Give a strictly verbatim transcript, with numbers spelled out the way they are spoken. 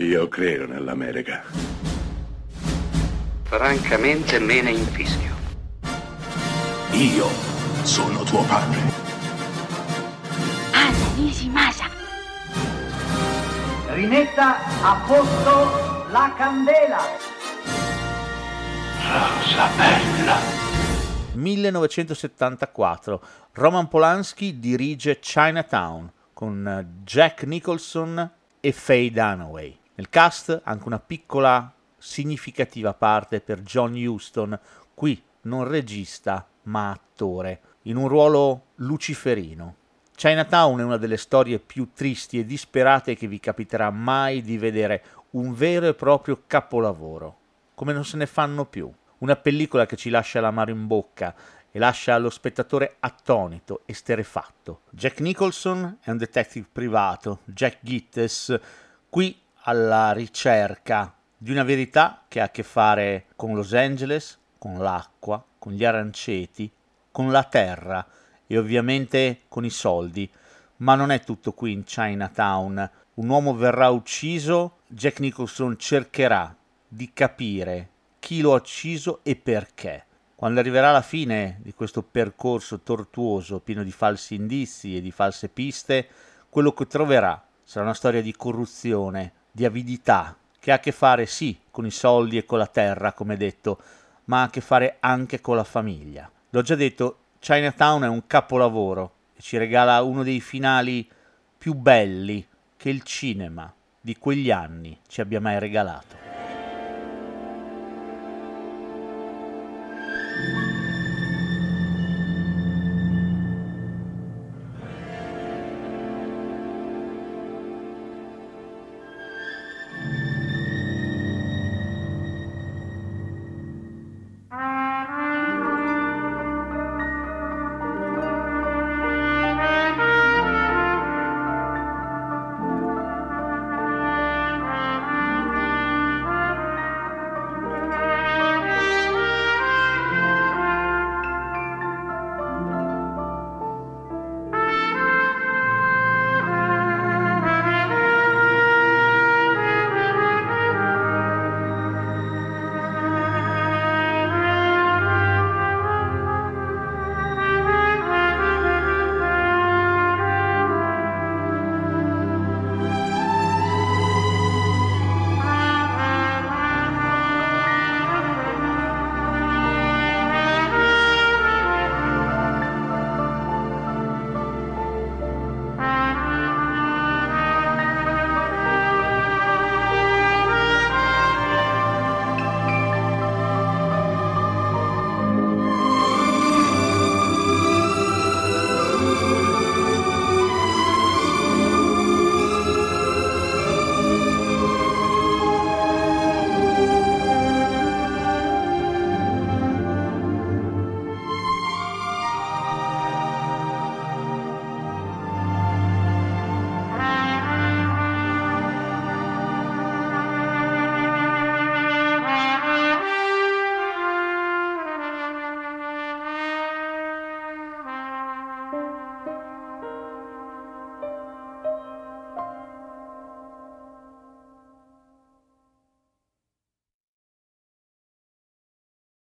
Io credo nell'America. Francamente me ne infischio. Io sono tuo padre. Anna Nishimasa. Rimetta a posto la candela. Rosa bella. millenovecentosettantaquattro, Roman Polanski dirige Chinatown con Jack Nicholson e Faye Dunaway. Nel cast anche una piccola significativa parte per John Huston, qui non regista ma attore, in un ruolo luciferino. Chinatown è una delle storie più tristi e disperate che vi capiterà mai di vedere, un vero e proprio capolavoro, come non se ne fanno più. Una pellicola che ci lascia l'amaro in bocca e lascia lo spettatore attonito, esterrefatto. Jack Nicholson è un detective privato, Jack Gittes, qui alla ricerca di una verità che ha a che fare con Los Angeles, con l'acqua, con gli aranceti, con la terra e ovviamente con i soldi. Ma non è tutto qui in Chinatown. Un uomo verrà ucciso, Jack Nicholson cercherà di capire chi lo ha ucciso e perché. Quando arriverà la fine di questo percorso tortuoso, pieno di falsi indizi e di false piste, quello che troverà sarà una storia di corruzione, di avidità, che ha a che fare sì con i soldi e con la terra, come detto, ma ha a che fare anche con la famiglia. L'ho già detto, Chinatown è un capolavoro e ci regala uno dei finali più belli che il cinema di quegli anni ci abbia mai regalato.